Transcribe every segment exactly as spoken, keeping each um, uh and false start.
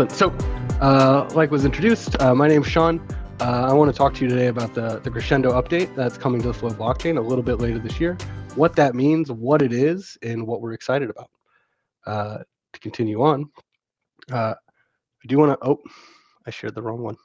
Excellent. So, uh, like was introduced, uh, my name's Sean. Uh, I want to talk to you today about the, the Crescendo update that's coming to the Flow blockchain a little bit later this year, what that means, what it is, and what we're excited about. Uh, to continue on, uh, I do want to, oh, I shared the wrong one.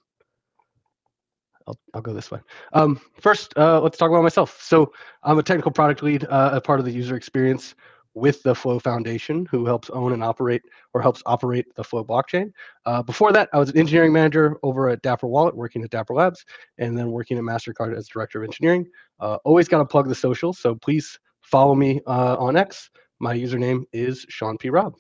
I'll, I'll go this way. Um, first, uh, let's talk about myself. So I'm a technical product lead, uh, a part of the user experience with the Flow Foundation, who helps own and operate, or helps operate the Flow blockchain. Uh, before that, I was an engineering manager over at Dapper Wallet, working at Dapper Labs, and then working at MasterCard as director of engineering. Uh, always got to plug the socials, so please follow me uh, on X. My username is Sean P. Robb.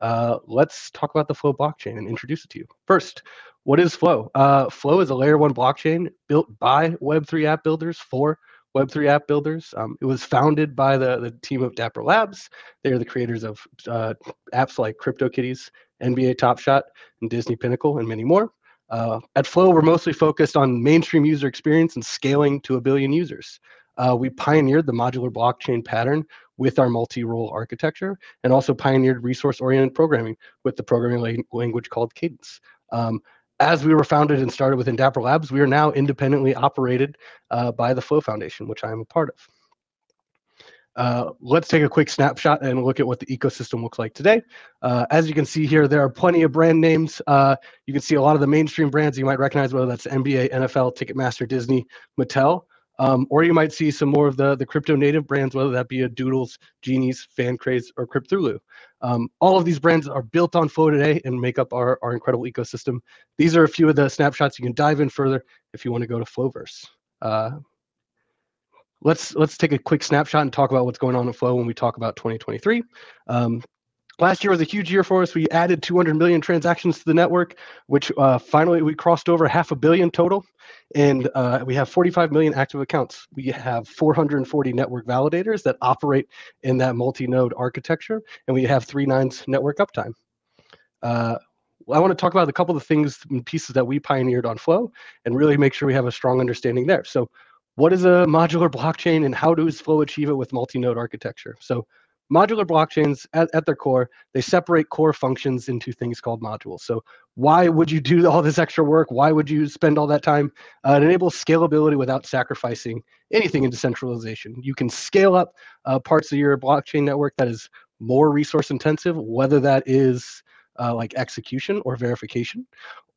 Uh, let's talk about the Flow blockchain and introduce it to you. First, what is Flow? Uh, Flow is a layer one blockchain built by Web three app builders for Web three app builders. Um, it was founded by the, the team of Dapper Labs. They are the creators of uh, apps like CryptoKitties, N B A Top Shot, and Disney Pinnacle, and many more. Uh, at Flow, we're mostly focused on mainstream user experience and scaling to a billion users. Uh, we pioneered the modular blockchain pattern with our multi-role architecture, and also pioneered resource-oriented programming with the programming language called Cadence. Um, As we were founded and started within Dapper Labs, we are now independently operated uh, by the Flow Foundation, which I am a part of. Uh, let's take a quick snapshot and look at what the ecosystem looks like today. Uh, as you can see here, there are plenty of brand names. Uh, you can see a lot of the mainstream brands you might recognize, whether that's N B A, N F L, Ticketmaster, Disney, Mattel, um, or you might see some more of the, the crypto native brands, whether that be a Doodles, Genies, Fancraze, or Cryptthulu. Um, all of these brands are built on Flow today and make up our, our incredible ecosystem. These are a few of the snapshots. You can dive in further if you want to go to Flowverse. Uh, let's let's take a quick snapshot and talk about what's going on in Flow when we talk about twenty twenty-three. Um, Last year was a huge year for us. We added two hundred million transactions to the network, which uh, finally we crossed over half a billion total. And uh, we have forty-five million active accounts. We have four hundred forty network validators that operate in that multi-node architecture. And we have three nines network uptime. Uh, I want to talk about a couple of the things and pieces that we pioneered on Flow and really make sure we have a strong understanding there. So what is a modular blockchain and how does Flow achieve it with multi-node architecture? So modular blockchains, at, at their core, they separate core functions into things called modules. So why would you do all this extra work? Why would you spend all that time? Uh, it enables scalability without sacrificing anything into centralization. You can scale up uh, parts of your blockchain network that is more resource intensive, whether that is uh, like execution or verification,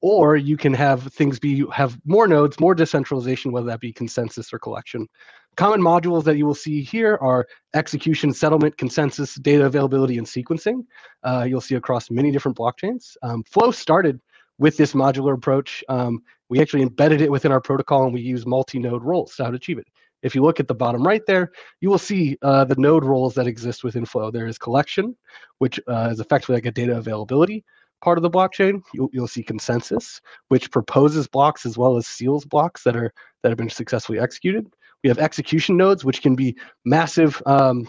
or you can have things be, have more nodes, more decentralization, whether that be consensus or collection. Common modules that you will see here are execution, settlement, consensus, data availability, and sequencing. Uh, you'll see across many different blockchains. Um, Flow started with this modular approach. Um, we actually embedded it within our protocol, and we use multi-node roles to how to achieve it. If you look at the bottom right there, you will see uh, the node roles that exist within Flow. There is collection, which uh, is effectively like a data availability part of the blockchain. You'll, you'll see consensus, which proposes blocks as well as seals blocks that are that have been successfully executed. We have execution nodes, which can be massive um,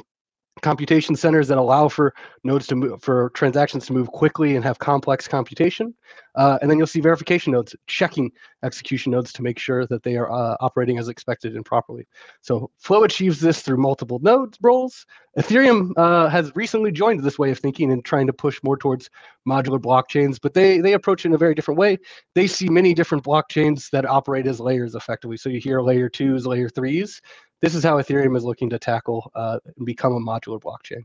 computation centers that allow for nodes to move, for transactions to move quickly and have complex computation. Uh, and then you'll see verification nodes, checking execution nodes to make sure that they are uh, operating as expected and properly. So Flow achieves this through multiple nodes roles. Ethereum uh, has recently joined this way of thinking and trying to push more towards modular blockchains, but they they approach it in a very different way. They see many different blockchains that operate as layers effectively. So you hear layer twos, layer threes. This is how Ethereum is looking to tackle uh, and become a modular blockchain.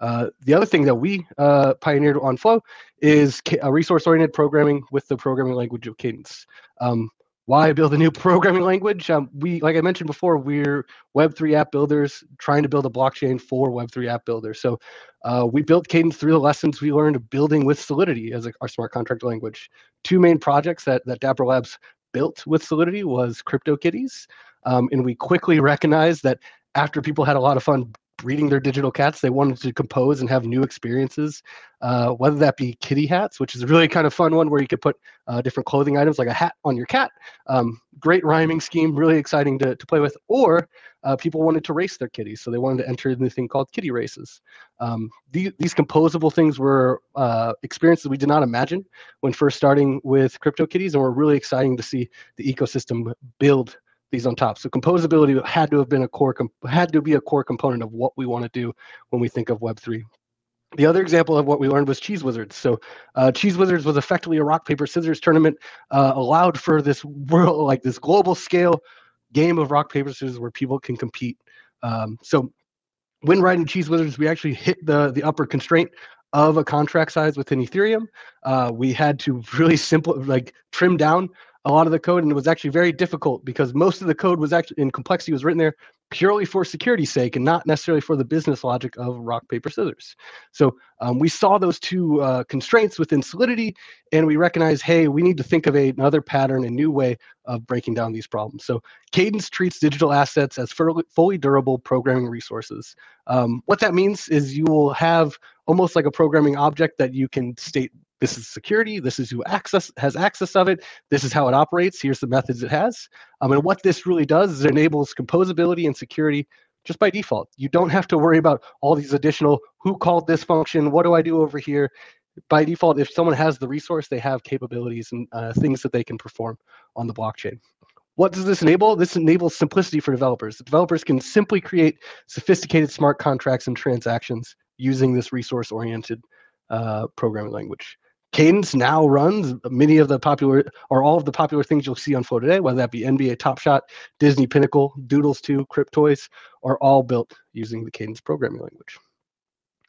Uh, the other thing that we uh, pioneered on Flow is ca- resource-oriented programming with the programming language of Cadence. Um, why build a new programming language? Um, we, like I mentioned before, we're Web three app builders trying to build a blockchain for Web three app builders. So uh, we built Cadence through the lessons we learned of building with Solidity as a, our smart contract language. Two main projects that, that Dapper Labs built with Solidity was CryptoKitties. Um, and we quickly recognized that after people had a lot of fun breeding their digital cats, they wanted to compose and have new experiences, uh, whether that be kitty hats, which is a really kind of fun one where you could put uh, different clothing items like a hat on your cat. Um, great rhyming scheme, really exciting to, to play with. Or uh, people wanted to race their kitties, so they wanted to enter the thing called kitty races. Um, the, these composable things were uh, experiences we did not imagine when first starting with CryptoKitties, and we're really exciting to see the ecosystem build these on top. So composability had to have been a core, comp- had to be a core component of what we want to do when we think of Web three. The other example of what we learned was Cheese Wizards. So uh, Cheese Wizards was effectively a rock, paper, scissors tournament, uh, allowed for this world, like this global scale game of rock, paper, scissors where people can compete. Um, so when writing Cheese Wizards, we actually hit the, the upper constraint of a contract size within Ethereum. Uh, we had to really simple, like trim down a lot of the code, and it was actually very difficult because most of the code was actually in complexity was written there purely for security's sake and not necessarily for the business logic of rock, paper, scissors. So um, we saw those two uh, constraints within Solidity, and we recognized, hey, we need to think of a, another pattern, a new way of breaking down these problems. So Cadence treats digital assets as fully durable programming resources. Um, what that means is you will have almost like a programming object that you can state, this is security, this is who access has access of it, this is how it operates, here's the methods it has. Um, and what this really does is it enables composability and security just by default. You don't have to worry about all these additional, who called this function, what do I do over here? By default, if someone has the resource, they have capabilities and uh, things that they can perform on the blockchain. What does this enable? This enables simplicity for developers. The developers can simply create sophisticated smart contracts and transactions using this resource-oriented uh, programming language. Cadence now runs many of the popular, or all of the popular things you'll see on Flow today, whether that be N B A Top Shot, Disney Pinnacle, Doodles two, Cryptoys, are all built using the Cadence programming language.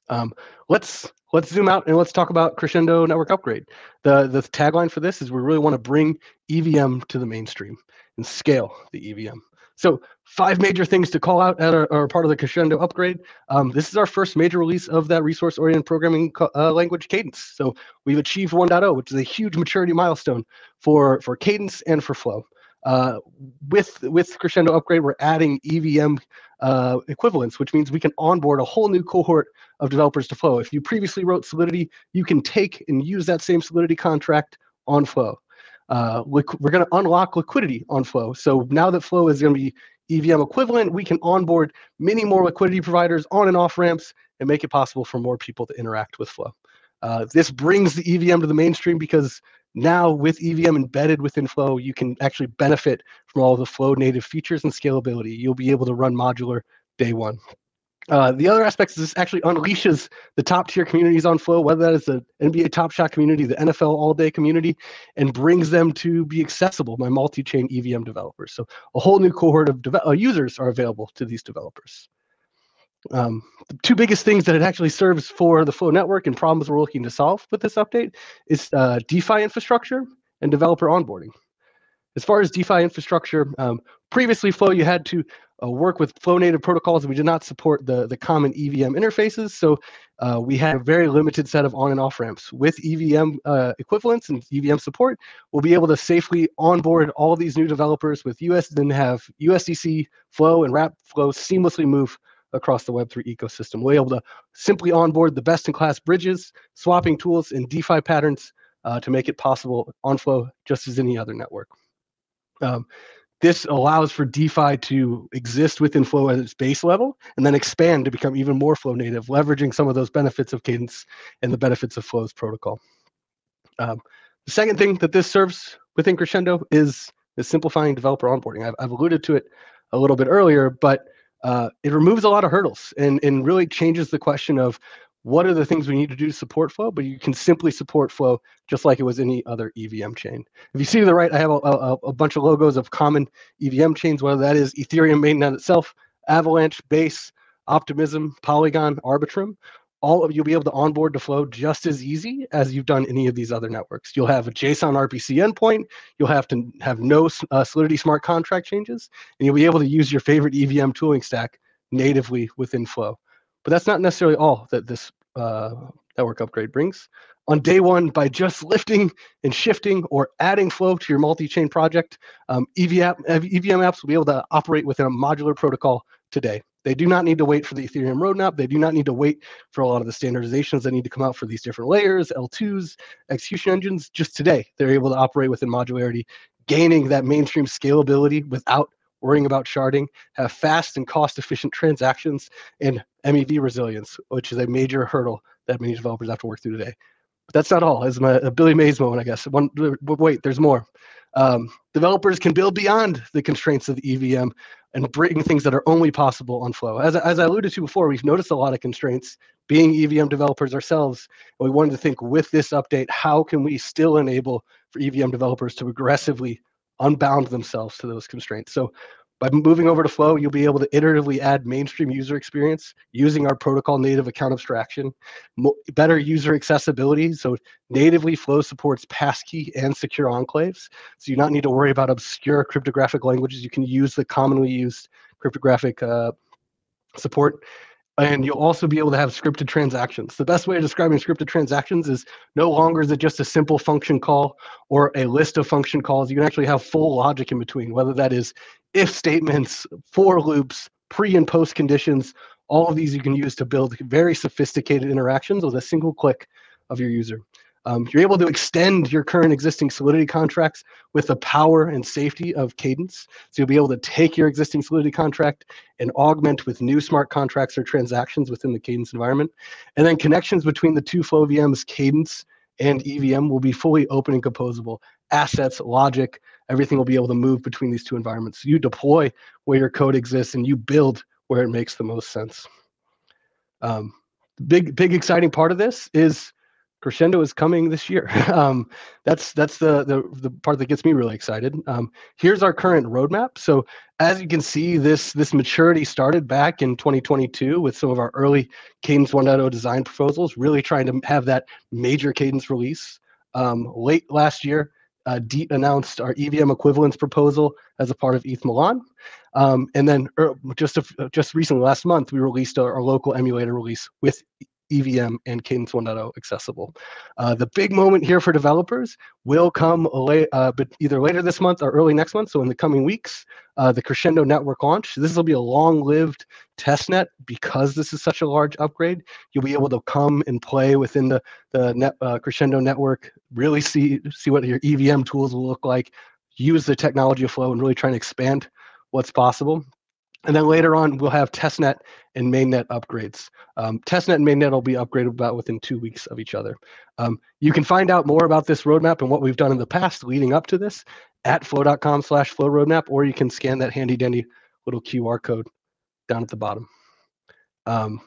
Um, let's let's zoom out and let's talk about Crescendo Network Upgrade. The, the tagline for this is we really want to bring E V M to the mainstream and scale the E V M. So five major things to call out at our, our part of the Crescendo upgrade. Um, this is our first major release of that resource-oriented programming uh, language, Cadence. So we've achieved one point oh, which is a huge maturity milestone for, for Cadence and for Flow. Uh, with, with Crescendo upgrade, we're adding E V M uh, equivalents, which means we can onboard a whole new cohort of developers to Flow. If you previously wrote Solidity, you can take and use that same Solidity contract on Flow. Uh, we're going to unlock liquidity on Flow. So now that Flow is going to be E V M equivalent, we can onboard many more liquidity providers on and off ramps and make it possible for more people to interact with Flow. Uh, this brings the E V M to the mainstream because now with E V M embedded within Flow, you can actually benefit from all the Flow native features and scalability. You'll be able to run modular day one. Uh, the other aspects is this actually unleashes the top tier communities on Flow, whether that is the N B A Top Shot community, the N F L All Day community, and brings them to be accessible by multi-chain E V M developers. So a whole new cohort of uh, users are available to these developers. Um, the two biggest things that it actually serves for the Flow network and problems we're looking to solve with this update is uh, DeFi infrastructure and developer onboarding. As far as DeFi infrastructure, um, previously Flow, you had to Uh, work with Flow native protocols, and we did not support the, the common E V M interfaces. So uh, we had a very limited set of on and off ramps. With E V M uh, equivalents and E V M support, we'll be able to safely onboard all of these new developers with U S, then have U S D C, Flow, and Wrap Flow seamlessly move across the Web three ecosystem. We'll be able to simply onboard the best in class bridges, swapping tools, and DeFi patterns uh, to make it possible on Flow just as any other network. Um, This allows for DeFi to exist within Flow at its base level and then expand to become even more Flow native, leveraging some of those benefits of Cadence and the benefits of Flow's protocol. Um, the second thing that this serves within Crescendo is, is simplifying developer onboarding. I've, I've alluded to it a little bit earlier, but uh, it removes a lot of hurdles and, and really changes the question of what are the things we need to do to support Flow, but you can simply support Flow just like it was any other E V M chain. If you see to the right, I have a, a, a bunch of logos of common E V M chains, whether that is Ethereum mainnet itself, Avalanche, Base, Optimism, Polygon, Arbitrum. All of you'll be able to onboard to Flow just as easy as you've done any of these other networks. You'll have a JSON R P C endpoint. You'll have to have no uh, Solidity smart contract changes, and you'll be able to use your favorite E V M tooling stack natively within Flow. But that's not necessarily all that this Uh, network upgrade brings. On day one, by just lifting and shifting or adding Flow to your multi-chain project, um, E V M, E V M apps will be able to operate within a modular protocol today. They do not need to wait for the Ethereum roadmap. They do not need to wait for a lot of the standardizations that need to come out for these different layers, L twos, execution engines. Just today, they're able to operate within modularity, gaining that mainstream scalability without worrying about sharding, have fast and cost-efficient transactions, and M E V resilience, which is a major hurdle that many developers have to work through today. But that's not all. It's my Billy Mays moment, I guess. One, wait, there's more. Um, developers can build beyond the constraints of the E V M and bring things that are only possible on Flow. As, as I alluded to before, we've noticed a lot of constraints being E V M developers ourselves. And we wanted to think with this update, how can we still enable for E V M developers to aggressively unbound themselves to those constraints? So by moving over to Flow, you'll be able to iteratively add mainstream user experience using our protocol native account abstraction, better user accessibility. So natively Flow supports passkey and secure enclaves. So you don't need to worry about obscure cryptographic languages. You can use the commonly used cryptographic uh, support. And you'll also be able to have scripted transactions. The best way of describing scripted transactions is no longer is it just a simple function call or a list of function calls. You can actually have full logic in between, whether that is if statements, for loops, pre and post conditions. All of these you can use to build very sophisticated interactions with a single click of your user. Um, you're able to extend your current existing Solidity contracts with the power and safety of Cadence. So you'll be able to take your existing Solidity contract and augment with new smart contracts or transactions within the Cadence environment. And then connections between the two Flow V Ms, Cadence and E V M, will be fully open and composable. Assets, logic, everything will be able to move between these two environments. So you deploy where your code exists and you build where it makes the most sense. Um, big, big exciting part of this is Crescendo is coming this year. Um, that's that's the, the the part that gets me really excited. Um, here's our current roadmap. So as you can see, this this maturity started back in twenty twenty-two with some of our early Cadence one point oh design proposals, really trying to have that major Cadence release. Um, late last year, uh, Deet announced our E V M equivalence proposal as a part of E T H Milan. Um, and then er, just, a, just recently, last month, we released our, our local emulator release with E V M and Cadence one point oh accessible. Uh, the big moment here for developers will come late, uh, but either later this month or early next month, so in the coming weeks, uh, the Crescendo network launch. This will be a long-lived testnet because this is such a large upgrade. You'll be able to come and play within the, the net, uh, Crescendo network, really see, see what your E V M tools will look like, use the technology of Flow, and really try and expand what's possible. And then later on, we'll have testnet and mainnet upgrades. Um, testnet and mainnet will be upgraded about within two weeks of each other. Um, you can find out more about this roadmap and what we've done in the past leading up to this at flow.com slash flow roadmap, or you can scan that handy dandy little Q R code down at the bottom. Um,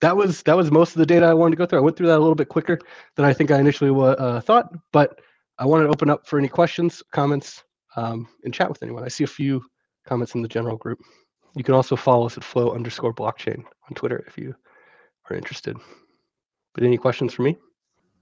that was that was most of the data I wanted to go through. I went through that a little bit quicker than I think I initially uh, thought, but I wanted to open up for any questions, comments, um, and chat with anyone. I see a few comments in the general group. You can also follow us at flow underscore blockchain on Twitter if you are interested. But any questions for me?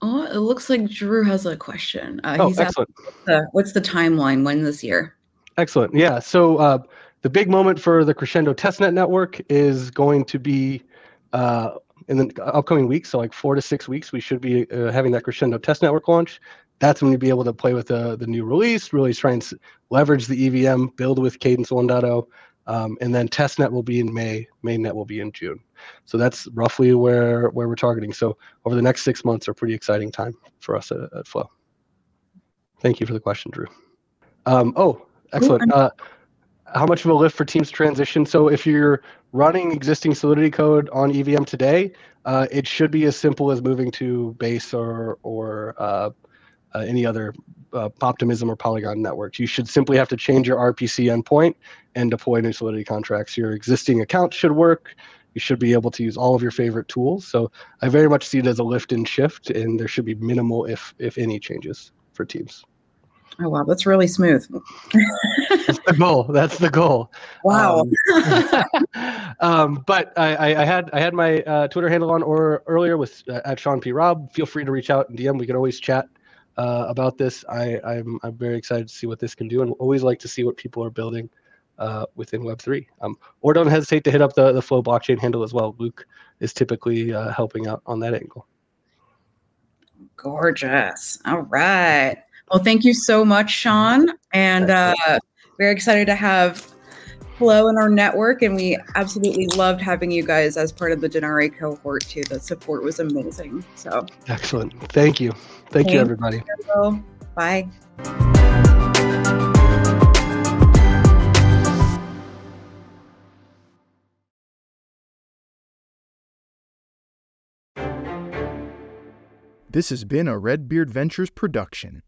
Oh, it looks like Drew has a question. Uh, oh, he's excellent. What's the, what's the timeline? When this year? Excellent. Yeah. So uh, the big moment for the Crescendo testnet network is going to be uh, in the upcoming weeks. So like four to six weeks, we should be uh, having that Crescendo test network launch. That's when you'll be able to play with the, the new release, really try and leverage the E V M, build with Cadence one point oh. Um, and then testnet will be in May, mainnet will be in June. So that's roughly where, where we're targeting. So over the next six months are pretty exciting time for us at, at Flow. Thank you for the question, Drew. Um, oh, excellent. Uh, how much of a lift for teams to transition? So if you're running existing Solidity code on E V M today, uh, it should be as simple as moving to Base or, or uh, uh, any other Uh, Optimism or Polygon networks. You should simply have to change your R P C endpoint and deploy new Solidity contracts. Your existing account should work. You should be able to use all of your favorite tools. So I very much see it as a lift and shift, and there should be minimal, if if any, changes for teams. Oh, wow. That's really smooth. That's the goal. That's the goal. Wow. Um, um, but I, I had I had my uh, Twitter handle on or earlier with uh, at Sean P. Robb. Feel free to reach out and D M. We can always chat Uh, about this. I, I'm, I'm very excited to see what this can do, and always like to see what people are building uh, within Web three. Um, or don't hesitate to hit up the, the Flow blockchain handle as well. Luke is typically uh, helping out on that angle. Gorgeous. All right. Well, thank you so much, Sean. And uh, we're excited to have Flow in our network, and we absolutely loved having you guys as part of the Denari cohort too. The support was amazing. So excellent. Thank you. Thank you, everybody. Bye. This has been a Red Beard Ventures production.